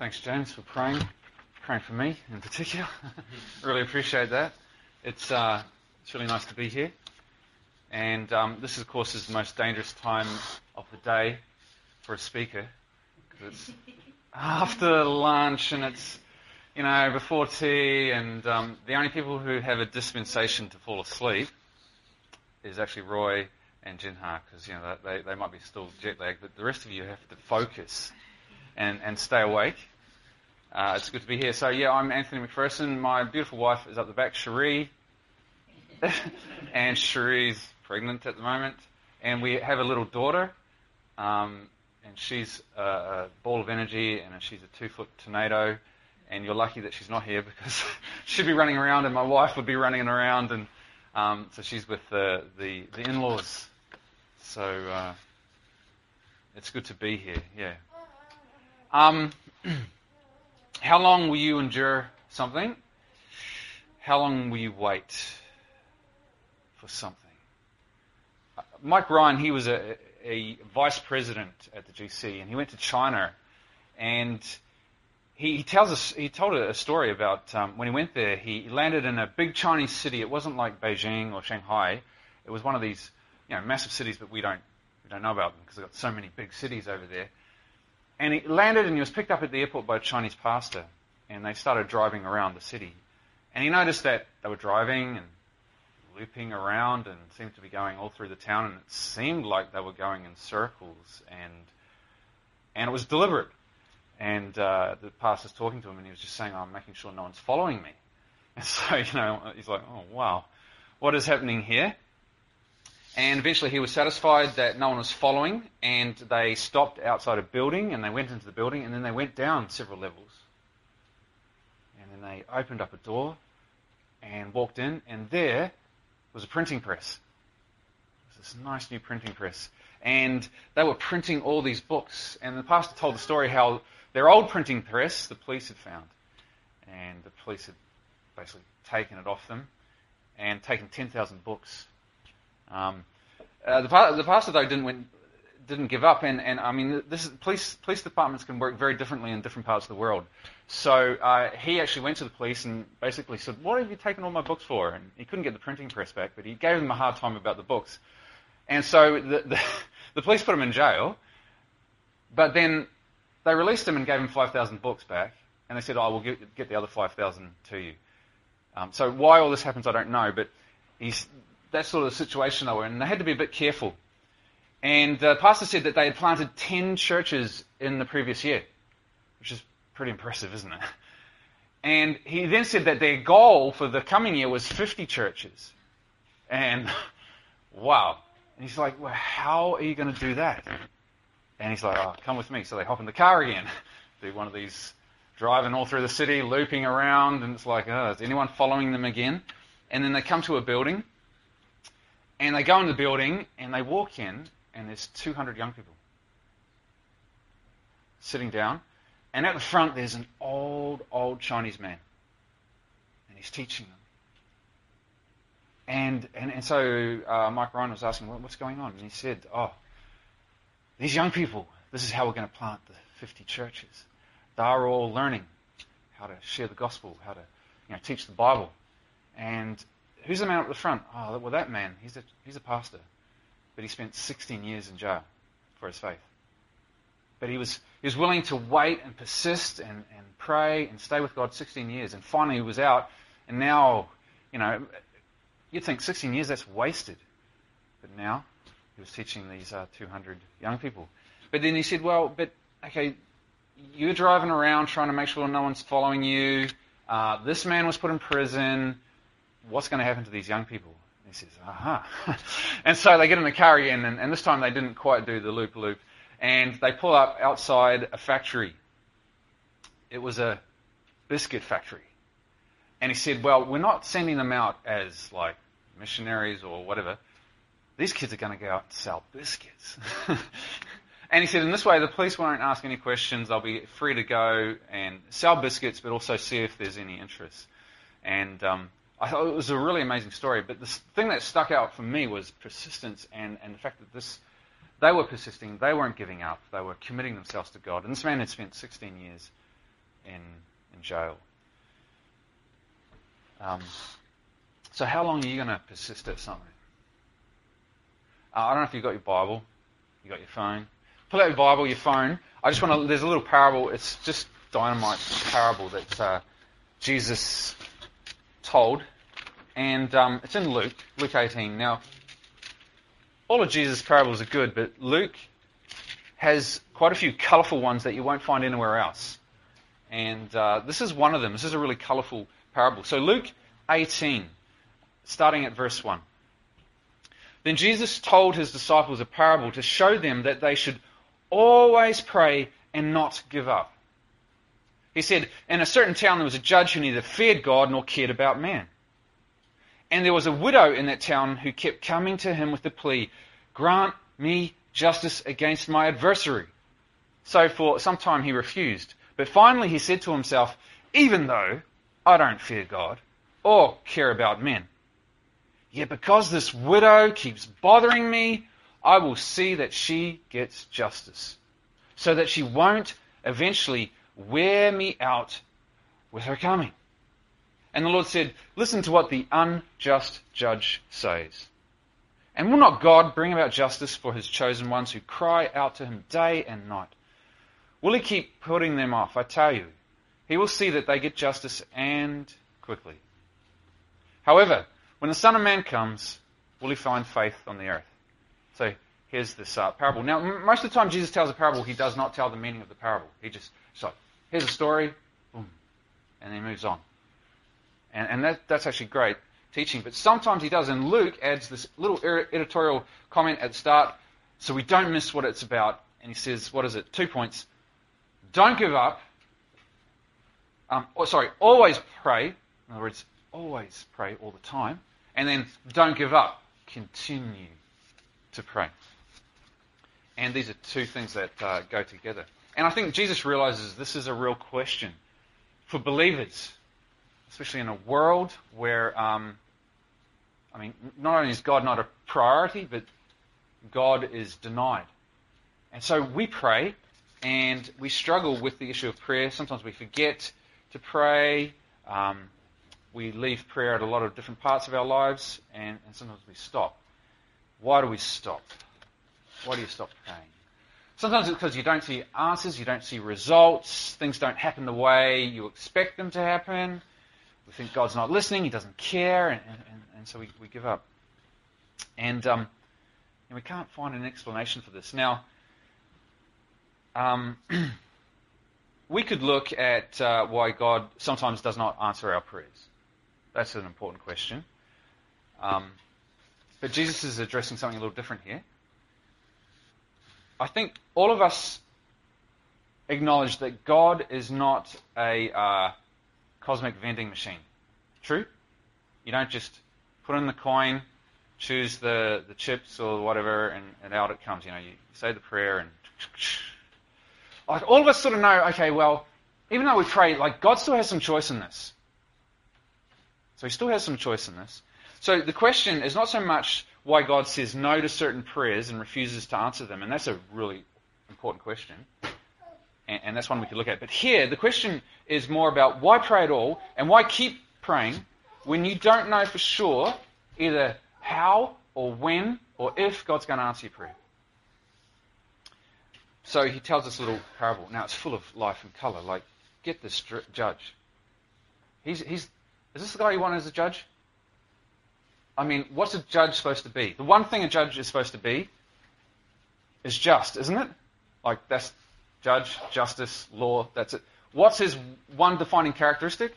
Thanks, James, for praying for me in particular. Really appreciate that. It's really nice to be here. And this, of course, is the most dangerous time of the day for a speaker. It's after lunch and it's, you know, before tea, and the only people who have a dispensation to fall asleep is actually Roy and Jin Ha, because, you know, they might be still jet lagged, but the rest of you have to focus and stay awake. It's good to be here. So, yeah, I'm Anthony MacPherson. My beautiful wife is up the back, Cherie, and Cherie's pregnant at the moment, and we have a little daughter, and she's a ball of energy, and she's a 2-foot tornado, and you're lucky that she's not here because she'd be running around, and my wife would be running around, and so she's with the in-laws. So it's good to be here, yeah. How long will you endure something? How long will you wait for something? Mike Ryan, he was a vice president at the GC, and he went to China, and he told a story about when he went there. He landed in a big Chinese city. It wasn't like Beijing or Shanghai. It was one of these, you know, massive cities, but we don't know about them because they've got so many big cities over there. And he landed, and he was picked up at the airport by a Chinese pastor, and they started driving around the city. And he noticed that they were driving and looping around and seemed to be going all through the town, and it seemed like they were going in circles, and it was deliberate. And the pastor's talking to him, and he was just saying, I'm making sure no one's following me. And so, you know, he's like, oh, wow, what is happening here? And eventually he was satisfied that no one was following, and they stopped outside a building, and they went into the building, and then they went down several levels. And then they opened up a door and walked in, and there was a printing press. It was this nice new printing press. And they were printing all these books, and the pastor told the story how their old printing press the police had found, and the police had basically taken it off them and taken 10,000 books. The pastor, though, didn't give up, and I mean, police departments can work very differently in different parts of the world. So he actually went to the police and basically said, "What have you taken all my books for?" And he couldn't get the printing press back, but he gave them a hard time about the books, and so the police put him in jail. But then they released him and gave him 5,000 books back, and they said, "Oh, we'll get the other 5,000 to you." So why all this happens, I don't know, but that's sort of the situation they were in, and they had to be a bit careful. And the pastor said that they had planted 10 churches in the previous year, which is pretty impressive, isn't it? And he then said that their goal for the coming year was 50 churches. And wow. And he's like, well, how are you going to do that? And he's like, oh, come with me. So they hop in the car again, do one of these, driving all through the city, looping around, and it's like, oh, is anyone following them again? And then they come to a building. And they go in the building, and they walk in, and there's 200 young people sitting down. And at the front, there's an old Chinese man, and he's teaching them. And so Mike Ryan was asking, well, what's going on? And he said, oh, these young people, this is how we're going to plant the 50 churches. They're all learning how to share the gospel, how to, you know, teach the Bible. And who's the man up the front? Oh, well, that man, he's a pastor. But he spent 16 years in jail for his faith. But he was willing to wait and persist and pray and stay with God 16 years. And finally he was out. And now, you know, you'd think 16 years, that's wasted. But now he was teaching these 200 young people. But then he said, well, but, okay, you're driving around trying to make sure no one's following you. This man was put in prison. What's going to happen to these young people? And he says, aha. And so they get in the car again, and this time they didn't quite do the loop-loop, and they pull up outside a factory. It was a biscuit factory. And he said, well, we're not sending them out as, like, missionaries or whatever. These kids are going to go out and sell biscuits. And he said, in this way, the police won't ask any questions. They'll be free to go and sell biscuits, but also see if there's any interest. And I thought it was a really amazing story, but the thing that stuck out for me was persistence and the fact that they were persisting, they weren't giving up, they were committing themselves to God. And this man had spent 16 years in jail. So how long are you going to persist at something? I don't know if you've got your Bible, you've got your phone. Pull out your Bible, your phone. I just want to, there's a little parable, it's just dynamite parable that Jesus told. And it's in Luke 18. Now, all of Jesus' parables are good, but Luke has quite a few colourful ones that you won't find anywhere else. And this is one of them. This is a really colourful parable. So Luke 18, starting at verse 1. Then Jesus told his disciples a parable to show them that they should always pray and not give up. He said, in a certain town there was a judge who neither feared God nor cared about man. And there was a widow in that town who kept coming to him with the plea, grant me justice against my adversary. So for some time he refused. But finally he said to himself, even though I don't fear God or care about men, yet because this widow keeps bothering me, I will see that she gets justice, so that she won't eventually wear me out with her coming. And the Lord said, listen to what the unjust judge says. And will not God bring about justice for his chosen ones who cry out to him day and night? Will he keep putting them off? I tell you, he will see that they get justice, and quickly. However, when the Son of Man comes, will he find faith on the earth? So here's this parable. Now, most of the time Jesus tells a parable, he does not tell the meaning of the parable. He just, so here's a story, boom, and then he moves on. And that's actually great teaching. But sometimes he does, and Luke adds this little editorial comment at the start, so we don't miss what it's about. And he says, what is it? 2 points. Don't give up. Always pray. In other words, always pray all the time. And then don't give up. Continue to pray. And these are two things that go together. And I think Jesus realizes this is a real question for believers, especially in a world where, not only is God not a priority, but God is denied. And so we pray, and we struggle with the issue of prayer. Sometimes we forget to pray. We leave prayer at a lot of different parts of our lives, and sometimes we stop. Why do we stop? Why do you stop praying? Sometimes it's because you don't see answers, you don't see results, things don't happen the way you expect them to happen. We think God's not listening, he doesn't care, and so we give up. And we can't find an explanation for this. Now, we could look at why God sometimes does not answer our prayers. That's an important question. But Jesus is addressing something a little different here. I think all of us acknowledge that God is not a cosmic vending machine. True? You don't just put in the coin, choose the chips or whatever, and out it comes. You know, you say the prayer and... Like all of us sort of know, okay, well, even though we pray, like God still has some choice in this. So he still has some choice in this. So the question is not so much why God says no to certain prayers and refuses to answer them, and that's a really important question, and that's one we could look at. But here, the question is more about why pray at all, and why keep praying when you don't know for sure either how or when or if God's going to answer your prayer. So he tells this little parable. Now, it's full of life and colour. Like, get this judge. Is this the guy you want as a judge? I mean, what's a judge supposed to be? The one thing a judge is supposed to be is just, isn't it? Like, that's judge, justice, law, that's it. What's his one defining characteristic?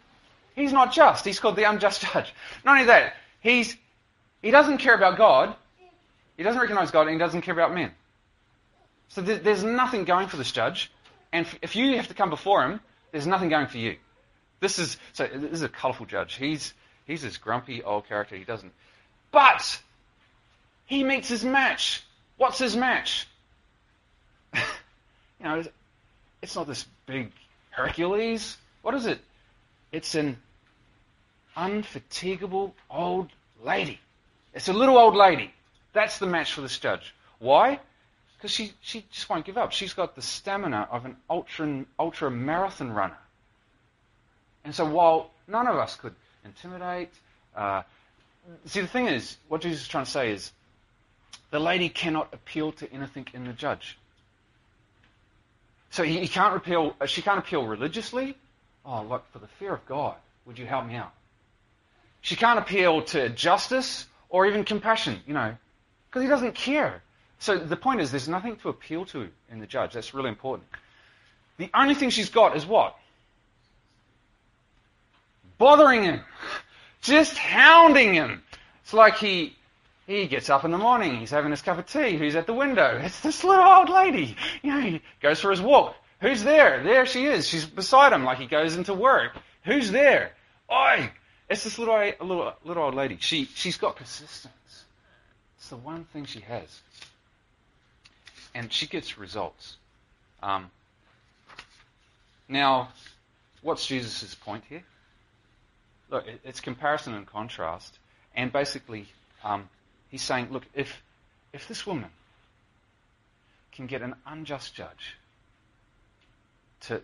He's not just. He's called the unjust judge. Not only that, he doesn't care about God, he doesn't recognise God, and he doesn't care about men. So there's nothing going for this judge, and if you have to come before him, there's nothing going for you. This is a colourful judge. He's this grumpy old character. He doesn't, but he meets his match. What's his match? You know, it's not this big Hercules. What is it? It's an unfatigable old lady. It's a little old lady. That's the match for this judge. Why? Because she just won't give up. She's got the stamina of an ultra marathon runner. And so while none of us could intimidate... see, the thing is, what Jesus is trying to say is, the lady cannot appeal to anything in the judge. So he can't appeal, she can't appeal religiously. Oh, look, for the fear of God, would you help me out? She can't appeal to justice or even compassion, you know, because he doesn't care. So the point is, there's nothing to appeal to in the judge. That's really important. The only thing she's got is what? Bothering him. Just hounding him. It's like he gets up in the morning, he's having his cup of tea, who's at the window? It's this little old lady. You know, he goes for his walk. Who's there? There she is. She's beside him like he goes into work. Who's there? Oi! It's this little old lady. She's got persistence. It's the one thing she has. And she gets results. Now, what's Jesus' point here? Look, it's comparison and contrast. And basically, he's saying, look, if this woman can get an unjust judge to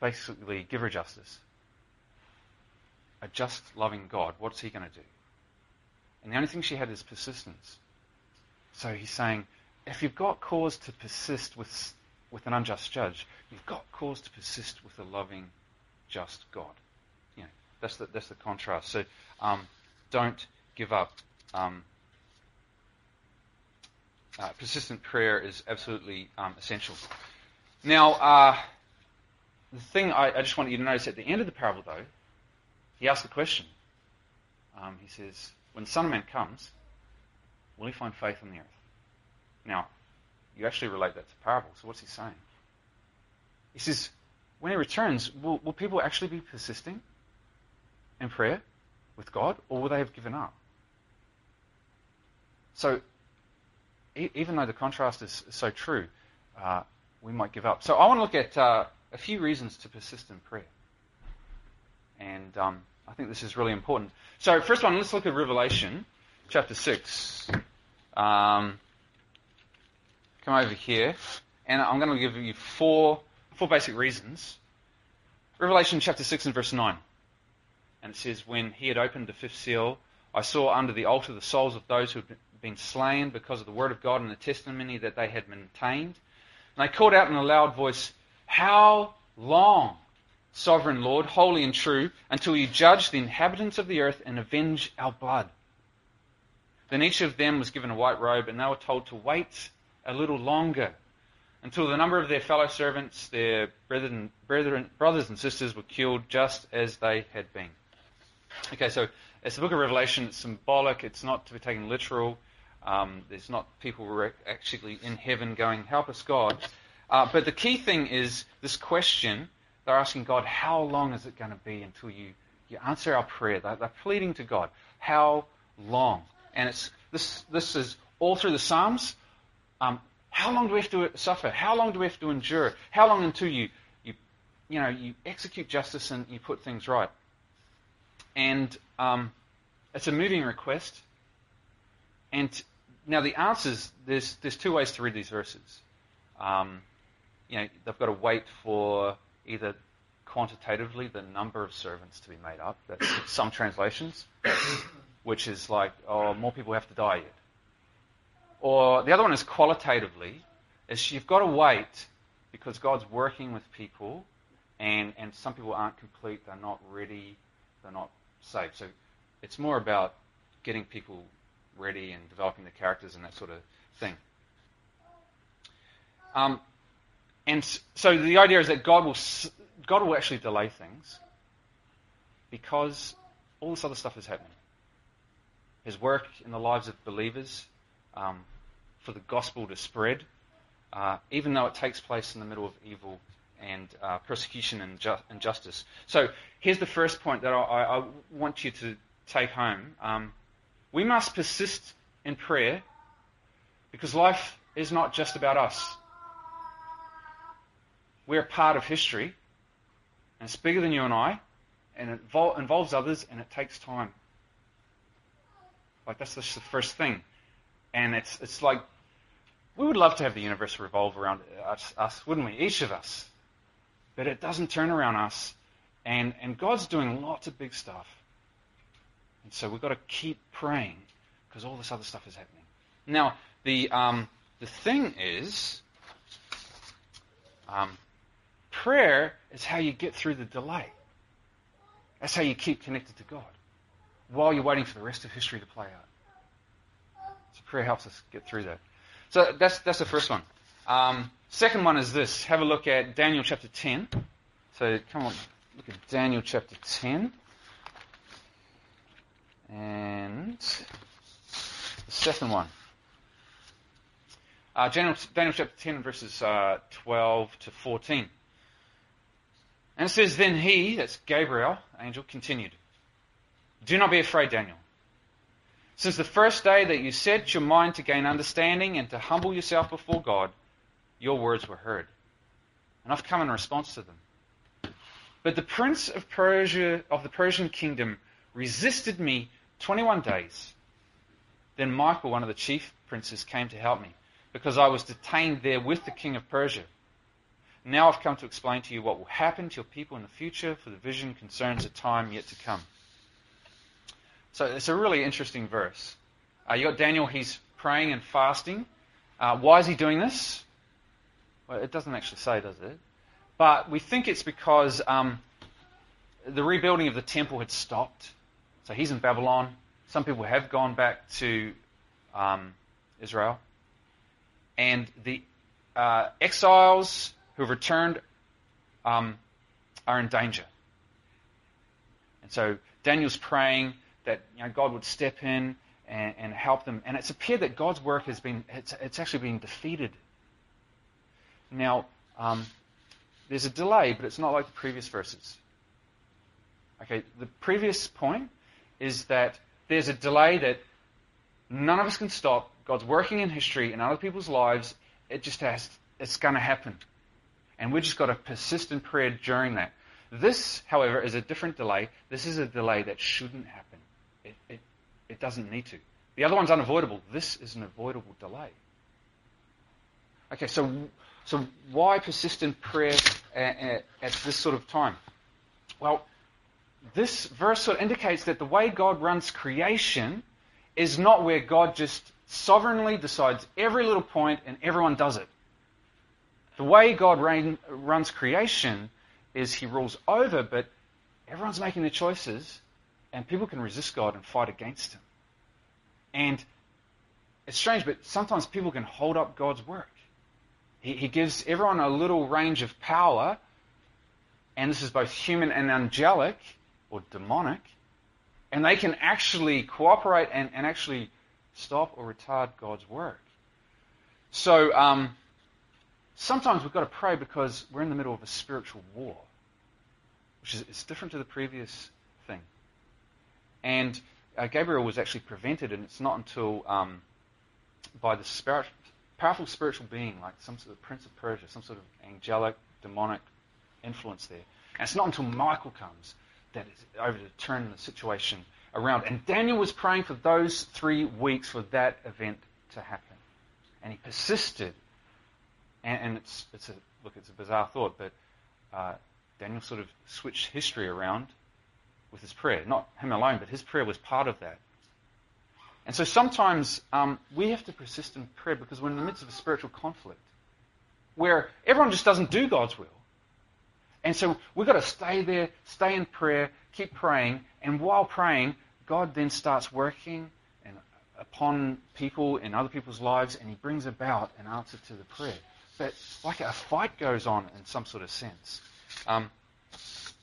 basically give her justice, a just, loving God, what's he going to do? And the only thing she had is persistence. So he's saying, if you've got cause to persist with an unjust judge, you've got cause to persist with a loving, just God. You know, that's the contrast. So don't give up. Persistent prayer is absolutely essential. Now, the thing I just want you to notice at the end of the parable, though, he asks the question. He says, when the Son of Man comes, will he find faith on the earth? Now, you actually relate that to parable, so what's he saying? He says, when he returns, will people actually be persisting in prayer with God, or will they have given up? So, even though the contrast is so true, we might give up. So I want to look at a few reasons to persist in prayer. And I think this is really important. So first one, let's look at Revelation chapter 6. Come over here, and I'm going to give you four basic reasons. Revelation chapter 6 and verse 9. And it says, when he had opened the fifth seal, I saw under the altar the souls of those who had been slain because of the word of God and the testimony that they had maintained. And they called out in a loud voice, how long, Sovereign Lord, holy and true, until you judge the inhabitants of the earth and avenge our blood? Then each of them was given a white robe, and they were told to wait a little longer, until the number of their fellow servants, their brothers and sisters, were killed just as they had been. Okay, so it's the book of Revelation. It's symbolic. It's not to be taken literal. There's not people actually in heaven going, help us, God. But the key thing is this question. They're asking God, how long is it going to be until you answer our prayer? They're pleading to God, how long? And it's this is all through the Psalms. How long do we have to suffer? How long do we have to endure? How long until you execute justice and you put things right? And it's a moving request. And now the answers, there's two ways to read these verses. They've got to wait for either quantitatively the number of servants to be made up. That's some translations, which is like, oh, more people have to die yet. Or the other one is qualitatively, is you've got to wait because God's working with people and some people aren't complete, they're not ready, they're not saved. So it's more about getting people ready and developing the characters and that sort of thing. And so the idea is that God will actually delay things because all this other stuff is happening. His work in the lives of believers, for the gospel to spread, even though it takes place in the middle of evil and persecution and injustice. So here's the first point that I want you to take home. We must persist in prayer because life is not just about us. We're part of history, and it's bigger than you and I, and it involves others, and it takes time. Like, that's just the first thing. And it's like, we would love to have the universe revolve around us, wouldn't we? Each of us. But it doesn't turn around us. And God's doing lots of big stuff. And so we've got to keep praying because all this other stuff is happening. Now, the thing is, prayer is how you get through the delay. That's how you keep connected to God while you're waiting for the rest of history to play out. So prayer helps us get through that. So that's the first one. Second one is this. Have a look at Daniel chapter 10. So come on, look at Daniel chapter 10. And the second one. Daniel chapter 10, verses 12 to 14. And it says, "Then he," that's Gabriel, angel, "continued, do not be afraid, Daniel. Since the first day that you set your mind to gain understanding and to humble yourself before God, your words were heard. And I've come in response to them. But the prince of Persia, of the Persian kingdom, resisted me 21 days. Then Michael, one of the chief princes, came to help me, because I was detained there with the king of Persia. Now I've come to explain to you what will happen to your people in the future, for the vision concerns a time yet to come." So it's a really interesting verse. You got Daniel, he's praying and fasting. Why is he doing this? Well, it doesn't actually say, does it? But we think it's because the rebuilding of the temple had stopped. So he's in Babylon. Some people have gone back to Israel. And the exiles who returned are in danger. And so Daniel's praying that God would step in and help them. And it's appeared that God's work has been, it's actually been defeated. Now, there's a delay, but it's not like the previous verses. Okay, the previous point is that there's a delay that none of us can stop. God's working in history, in other people's lives. It just has, it's going to happen. And we've just got to persist in prayer during that. This, however, is a different delay. This is a delay that shouldn't happen. It doesn't need to. The other one's unavoidable. This is an avoidable delay. Okay, so why persist in prayer at this sort of time? Well, this verse sort of indicates that the way God runs creation is not where God just sovereignly decides every little point and everyone does it. The way God runs creation is He rules over, but everyone's making their choices, and people can resist God and fight against Him. And it's strange, but sometimes people can hold up God's work. He gives everyone a little range of power, and this is both human and angelic, or demonic, and they can actually cooperate and actually stop or retard God's work. So sometimes we've got to pray because we're in the middle of a spiritual war, which is it's different to the previous thing. And Gabriel was actually prevented, and it's not until by the powerful spiritual being, like some sort of Prince of Persia, some sort of angelic, demonic influence there. And it's not until Michael comes that is over to turn the situation around. And Daniel was praying for those 3 weeks for that event to happen. And he persisted. And it's a bizarre thought, but Daniel sort of switched history around with his prayer. Not him alone, but his prayer was part of that. And so sometimes we have to persist in prayer because we're in the midst of a spiritual conflict where everyone just doesn't do God's will. And so we've got to stay there, stay in prayer, keep praying, and while praying, God then starts working and upon people in other people's lives, and He brings about an answer to the prayer. But like a fight goes on in some sort of sense.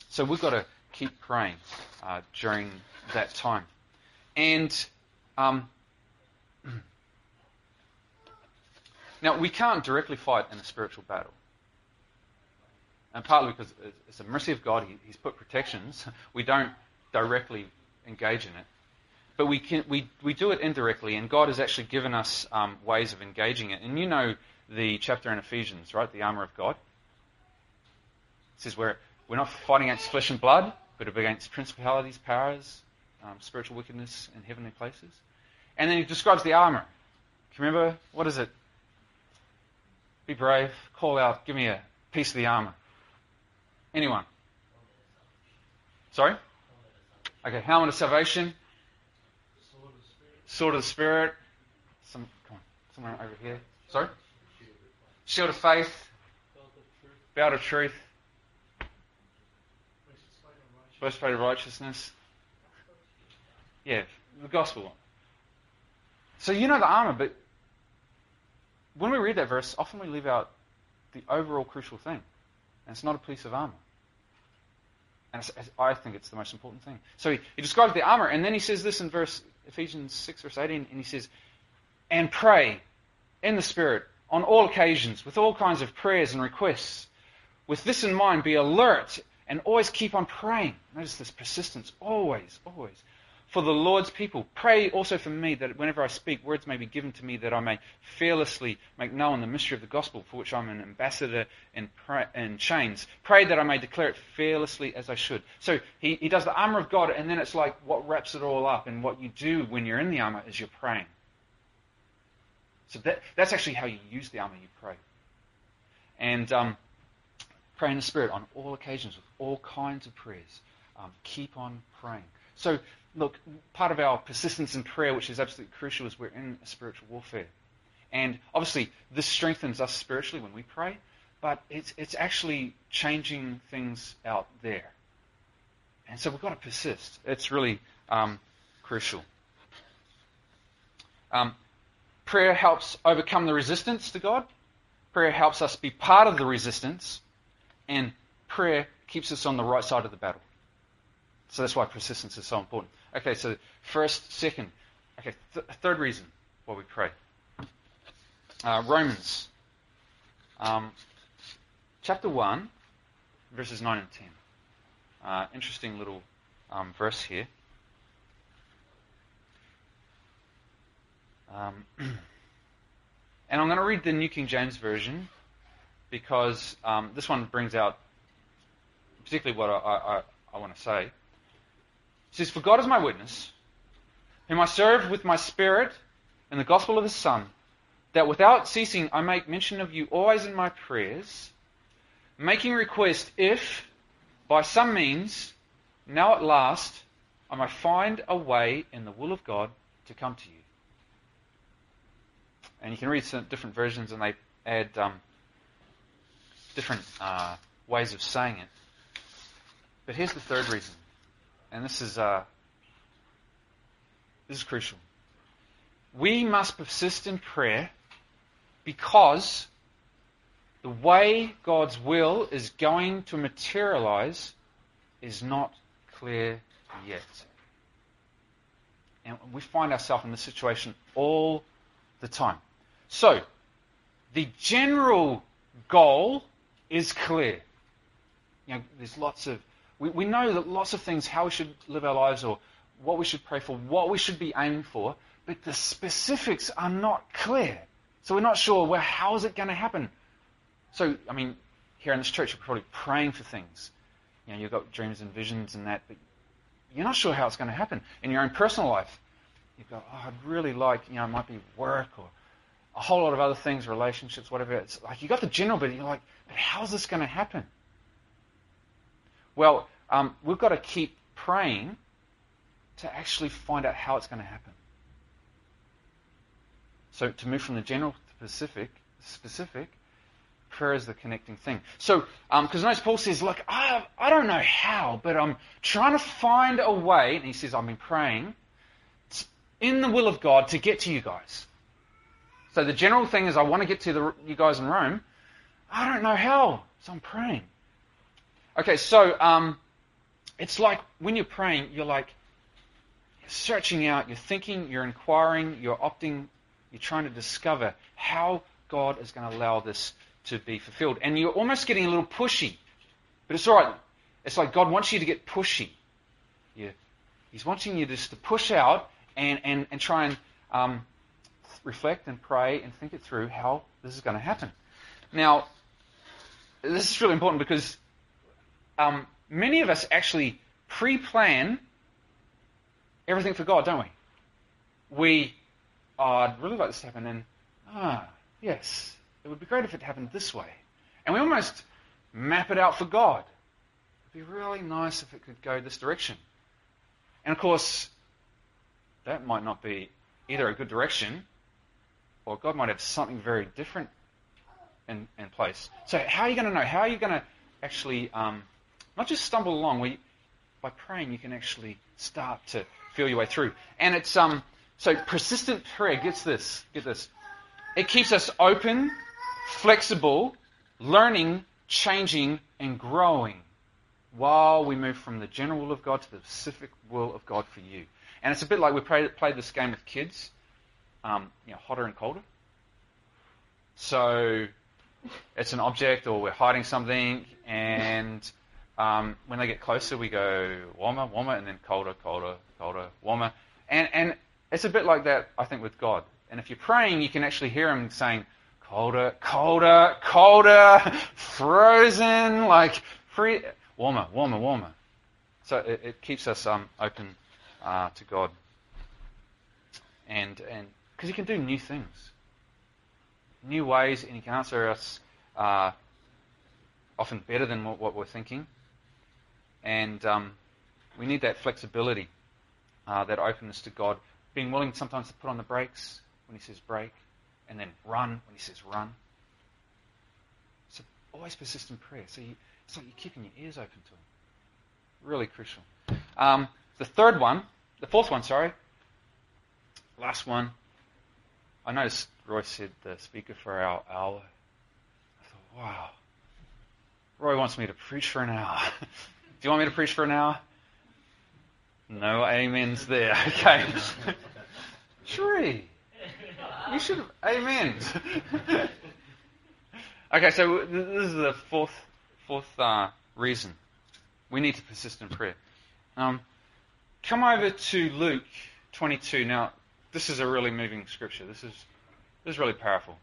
So we've got to keep praying during that time. And now, we can't directly fight in a spiritual battle. And partly because it's the mercy of God, He's put protections. We don't directly engage in it. But we do it indirectly, and God has actually given us ways of engaging it. And you know the chapter in Ephesians, right? The armor of God. It says we're not fighting against flesh and blood, but against principalities, powers, spiritual wickedness in heavenly places. And then He describes the armor. Can you remember? What is it? Be brave, call out, give me a piece of the armor. Anyone? Sorry? Okay, helmet of salvation. Sword of the Spirit. Come on, somewhere over here. Sorry? Shield of faith. Belt of truth. Breastplate of righteousness. Yeah, the gospel one. So you know the armor, but when we read that verse, often we leave out the overall crucial thing. And it's not a piece of armor. And I think it's the most important thing. So he describes the armor, and then he says this in Ephesians 6, verse 18, and he says, and pray in the Spirit on all occasions with all kinds of prayers and requests. With this in mind, be alert and always keep on praying. Notice this persistence, always, always. For the Lord's people, pray also for me that whenever I speak, words may be given to me that I may fearlessly make known the mystery of the gospel, for which I'm an ambassador in chains. Pray that I may declare it fearlessly as I should. So he does the armor of God, and then it's like what wraps it all up, and what you do when you're in the armor is you're praying. So that's actually how you use the armor, you pray. And pray in the Spirit on all occasions with all kinds of prayers. Keep on praying. So, look, part of our persistence in prayer, which is absolutely crucial, is we're in spiritual warfare. And obviously, this strengthens us spiritually when we pray, but it's actually changing things out there. And so we've got to persist. It's really crucial. Prayer helps overcome the resistance to God. Prayer helps us be part of the resistance. And prayer keeps us on the right side of the battle. So that's why persistence is so important. Okay, so first, second. Okay, third reason why we pray. Romans. Chapter 1, verses 9 and 10. Interesting little verse here. And I'm going to read the New King James Version because this one brings out particularly what I want to say. It says, for God is my witness, whom I serve with my spirit in the gospel of his Son, that without ceasing I make mention of you always in my prayers, making request if, by some means, now at last, I may find a way in the will of God to come to you. And you can read some different versions and they add different ways of saying it. But here's the third reason. And this is crucial. We must persist in prayer because the way God's will is going to materialize is not clear yet. And we find ourselves in this situation all the time. So, the general goal is clear. You know, there's lots of We know that lots of things, how we should live our lives or what we should pray for, what we should be aiming for, but the specifics are not clear. So we're not sure, well, how is it going to happen? So, I mean, here in this church, you're probably praying for things. You know, you've got dreams and visions and that, but you're not sure how it's going to happen. In your own personal life, you go, oh, I'd really like, you know, it might be work or a whole lot of other things, relationships, whatever. It's like you got the general, but you're like, but how's this going to happen? Well, we've got to keep praying to actually find out how it's going to happen. So to move from the general to the specific, prayer is the connecting thing. So, because notice Paul says, look, I don't know how, but I'm trying to find a way, and he says, I've been praying, it's in the will of God to get to you guys. So the general thing is I want to get to you guys in Rome. I don't know how, so I'm praying. Okay, so it's like when you're praying, you're like searching out, you're thinking, you're inquiring, you're opting, you're trying to discover how God is going to allow this to be fulfilled. And you're almost getting a little pushy, but it's all right. It's like God wants you to get pushy. Yeah. He's wanting you just to push out and try and reflect and pray and think it through how this is going to happen. Now, this is really important because many of us actually pre-plan everything for God, don't we? I'd really like this to happen, and yes, it would be great if it happened this way. And we almost map it out for God. be really nice if it could go this direction. And of course, that might not be either a good direction, or God might have something very different in place. So how are you going to know? How are you going to actually not just stumble along? By praying, you can actually start to feel your way through. And it's so persistent prayer gets this. Get this. It keeps us open, flexible, learning, changing, and growing while we move from the general will of God to the specific will of God for you. And it's a bit like we played this game with kids, hotter and colder. So it's an object or we're hiding something, and when they get closer, we go warmer, warmer, and then colder, colder, colder, warmer. And it's a bit like that, I think, with God. And if you're praying, you can actually hear him saying, colder, colder, colder, frozen, like free, warmer, warmer, warmer. So it keeps us open to God, and because he can do new things, new ways, and he can answer us often better than what we're thinking. And we need that flexibility, that openness to God, being willing sometimes to put on the brakes when he says brake, and then run when he says run. So always persistent prayer. So it's like you're keeping your ears open to him. Really crucial. The last one. I noticed Roy said the speaker for our hour. I thought, wow. Roy wants me to preach for an hour. Do you want me to preach for an hour? No amens there. Okay. Cherie. You should have amens. Okay, so this is the fourth reason. We need to persist in prayer. Come over to Luke 22. Now, this is a really moving scripture. This is really powerful.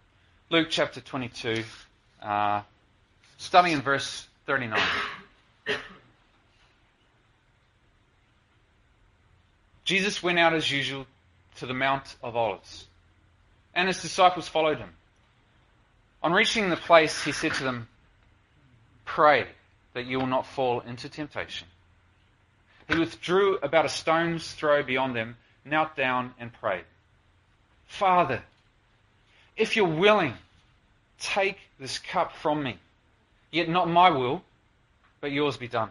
Luke chapter 22, starting in verse 39. Jesus went out as usual to the Mount of Olives, and his disciples followed him. On reaching the place, he said to them, "Pray that you will not fall into temptation." He withdrew about a stone's throw beyond them, knelt down and prayed, "Father, if you're willing, take this cup from me. Yet not my will, but yours be done."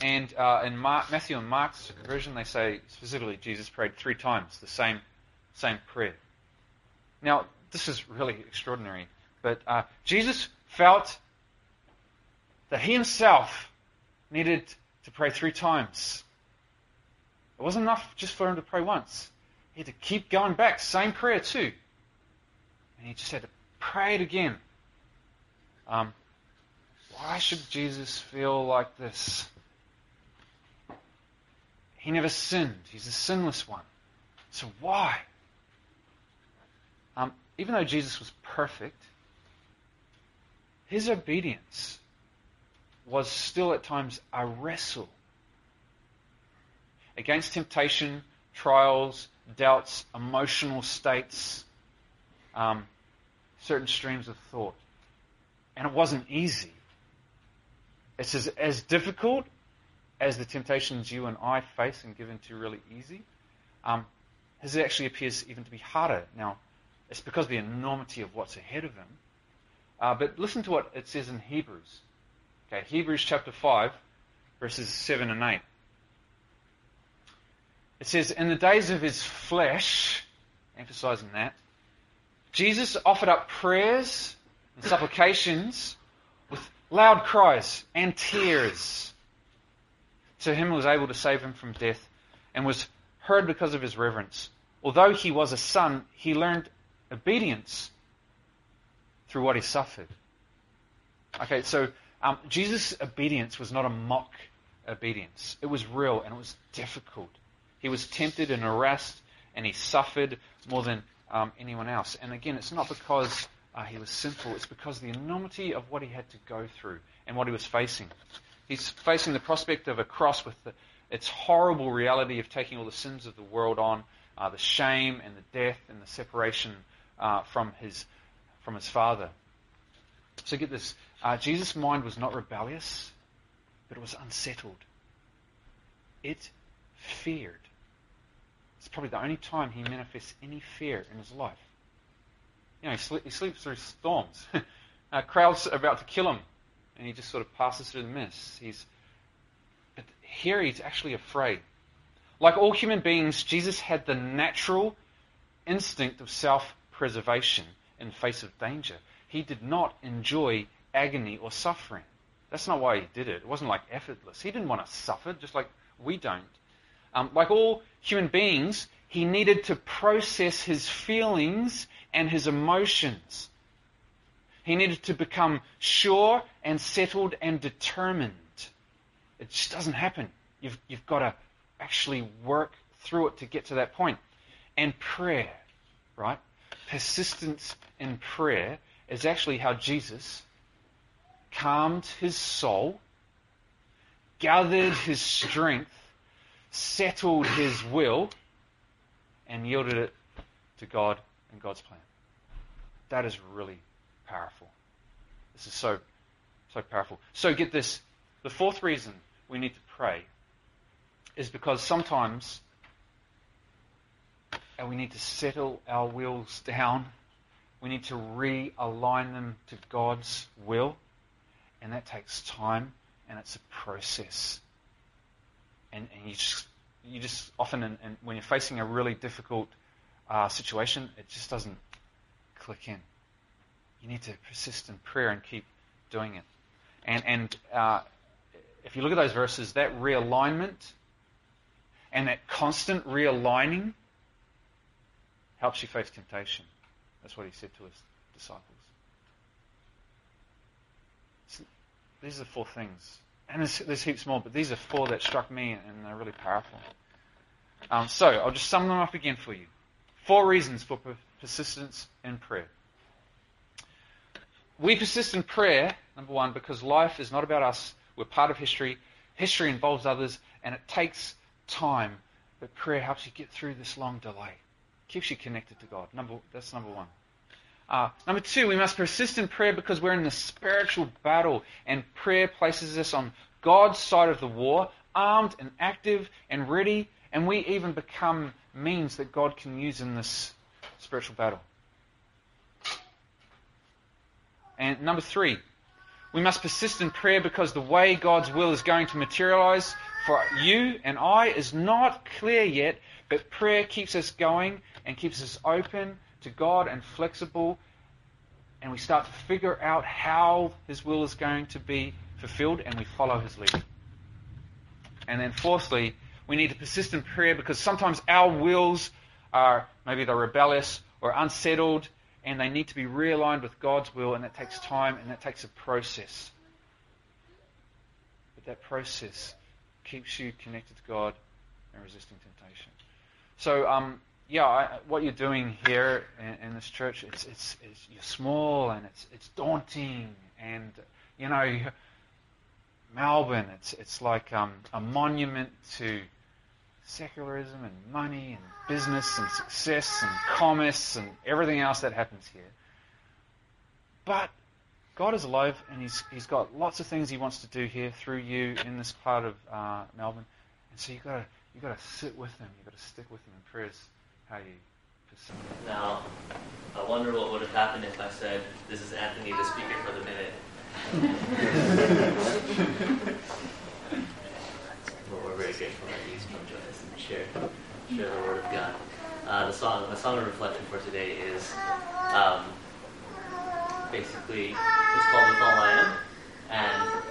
And in Matthew and Mark's version, they say specifically Jesus prayed 3 times the same prayer. Now, this is really extraordinary, but Jesus felt that he himself needed to pray 3 times. It wasn't enough just for him to pray once. He had to keep going back, same prayer too. And he just had to pray it again. Why should Jesus feel like this? He never sinned. He's a sinless one. So why? Even though Jesus was perfect, his obedience was still at times a wrestle against temptation, trials, doubts, emotional states, certain streams of thought. And it wasn't easy. It's as difficult as the temptations you and I face and give into really easy. His actually appears even to be harder. Now, it's because of the enormity of what's ahead of him. But listen to what it says in Hebrews. Okay, Hebrews chapter 5, verses 7 and 8. It says, "In the days of his flesh," emphasizing that, "Jesus offered up prayers and supplications with loud cries and tears to him who was able to save him from death, and was heard because of his reverence. Although he was a son, he learned obedience through what he suffered." Okay, so Jesus' obedience was not a mock obedience. It was real and it was difficult. He was tempted and harassed and he suffered more than anyone else. And again, it's not because he was sinful. It's because the enormity of what he had to go through and what he was facing. He's facing the prospect of a cross with its horrible reality of taking all the sins of the world on, the shame and the death and the separation from his Father. So get this, Jesus' mind was not rebellious, but it was unsettled. It feared. It's probably the only time he manifests any fear in his life. You know, he sleeps through storms. Crowds are about to kill him, and he just sort of passes through the mist. But here he's actually afraid. Like all human beings, Jesus had the natural instinct of self-preservation in the face of danger. He did not enjoy agony or suffering. That's not why he did it. It wasn't like effortless. He didn't want to suffer, just like we don't. Like all human beings, he needed to process his feelings and his emotions. He needed to become sure and settled and determined. It just doesn't happen. You've got to actually work through it to get to that point. And prayer, right? Persistence in prayer is actually how Jesus calmed his soul, gathered his strength, settled his will, and yielded it to God and God's plan. That is really powerful. This is so powerful. So get this. The fourth reason we need to pray is because sometimes we need to settle our wills down. We need to realign them to God's will. And that takes time and it's a process. And you just often, when you're facing a really difficult situation, it just doesn't click in. You need to persist in prayer and keep doing it. And if you look at those verses, that realignment and that constant realigning helps you face temptation. That's what he said to his disciples. So these are four things. And there's heaps more, but these are four that struck me and they're really powerful. So I'll just sum them up again for you. Four reasons for persistence in prayer. We persist in prayer, number one, because life is not about us. We're part of history. History involves others, and it takes time. But prayer helps you get through this long delay. Keeps you connected to God. That's number one. Number two, we must persist in prayer because we're in the spiritual battle, and prayer places us on God's side of the war, armed and active and ready, and we even become means that God can use in this spiritual battle. And number three, we must persist in prayer because the way God's will is going to materialize for you and I is not clear yet, but prayer keeps us going and keeps us open to God and flexible, and we start to figure out how His will is going to be fulfilled, and we follow His lead. And then fourthly, we need to persist in prayer because sometimes our wills are, maybe they're rebellious or unsettled, and they need to be realigned with God's will, and that takes time, and that takes a process. But that process keeps you connected to God and resisting temptation. So, what you're doing here in this church, it's you're small, and it's daunting, and, you know, Melbourne, it's like a monument to secularism and money and business and success and commerce and everything else that happens here. But God is alive and He's got lots of things He wants to do here through you in this part of Melbourne. And so you've got to sit with Him, you've got to stick with Him in prayers how you pursue. Now, I wonder what would have happened if I said, "This is Anthony, the speaker for the minute." We're very grateful that you come join us and share the Word of God. The song of reflection for today is basically it's called "With All I Am," and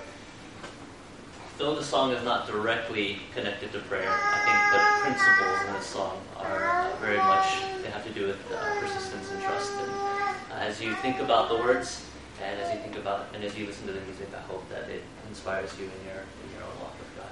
though the song is not directly connected to prayer, I think the principles in this song are very much, they have to do with persistence and trust. And as you think about the words, and as you listen to the music, I hope that it inspires you in your own walk with God.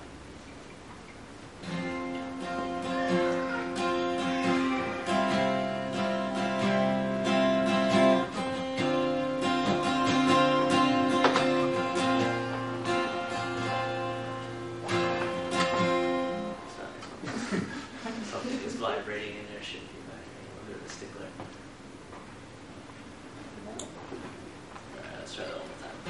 Something is vibrating in there, shouldn't be vibrating. A little bit of a stickler. Alright, let's try that one more time.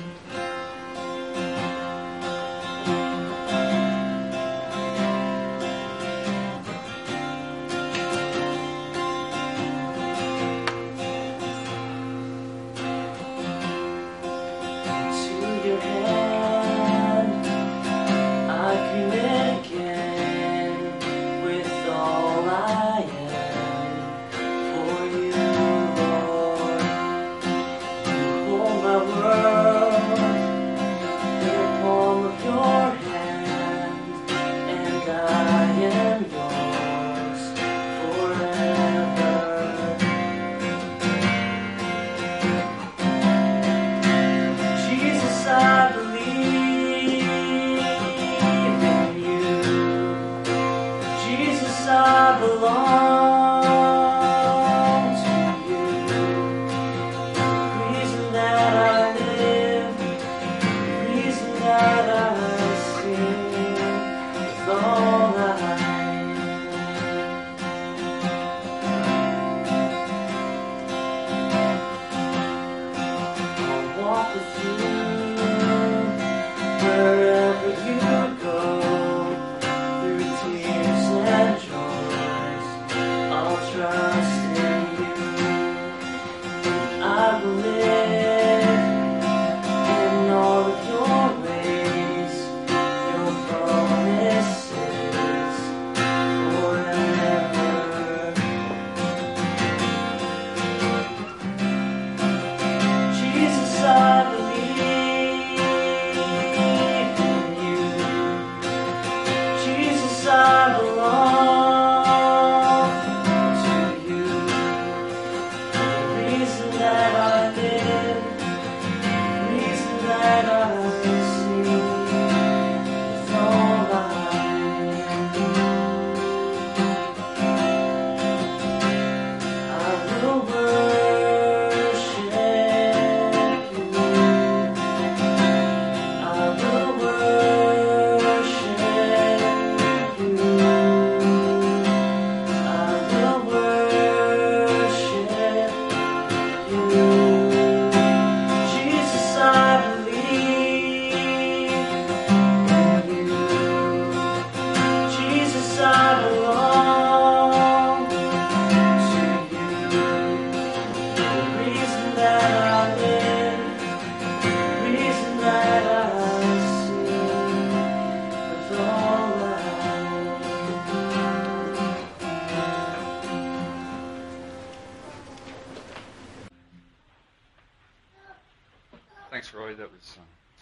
Thanks, Roy. That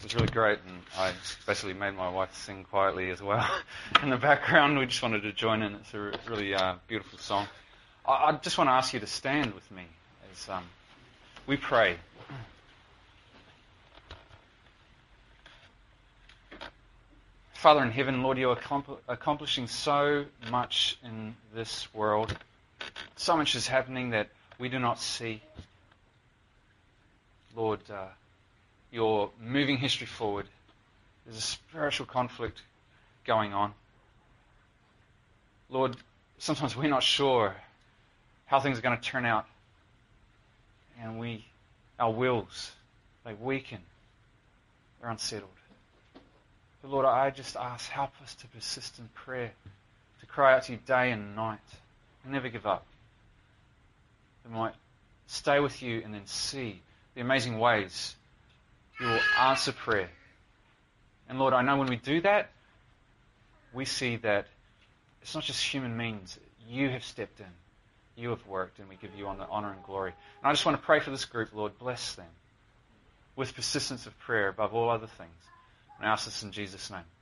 was really great, and I especially made my wife sing quietly as well in the background. We just wanted to join in. It's a really beautiful song. I just want to ask you to stand with me as we pray. Father in heaven, Lord, you are accomplishing so much in this world. So much is happening that we do not see. Lord, you're moving history forward. There's a spiritual conflict going on. Lord, sometimes we're not sure how things are going to turn out. And our wills, they weaken. They're unsettled. But Lord, I just ask, help us to persist in prayer, to cry out to you day and night, and never give up. We might stay with you and then see the amazing ways you will answer prayer. And Lord, I know when we do that, we see that it's not just human means. You have stepped in. You have worked, and we give you the honor and glory. And I just want to pray for this group, Lord. Bless them with persistence of prayer above all other things. And I ask this in Jesus' name.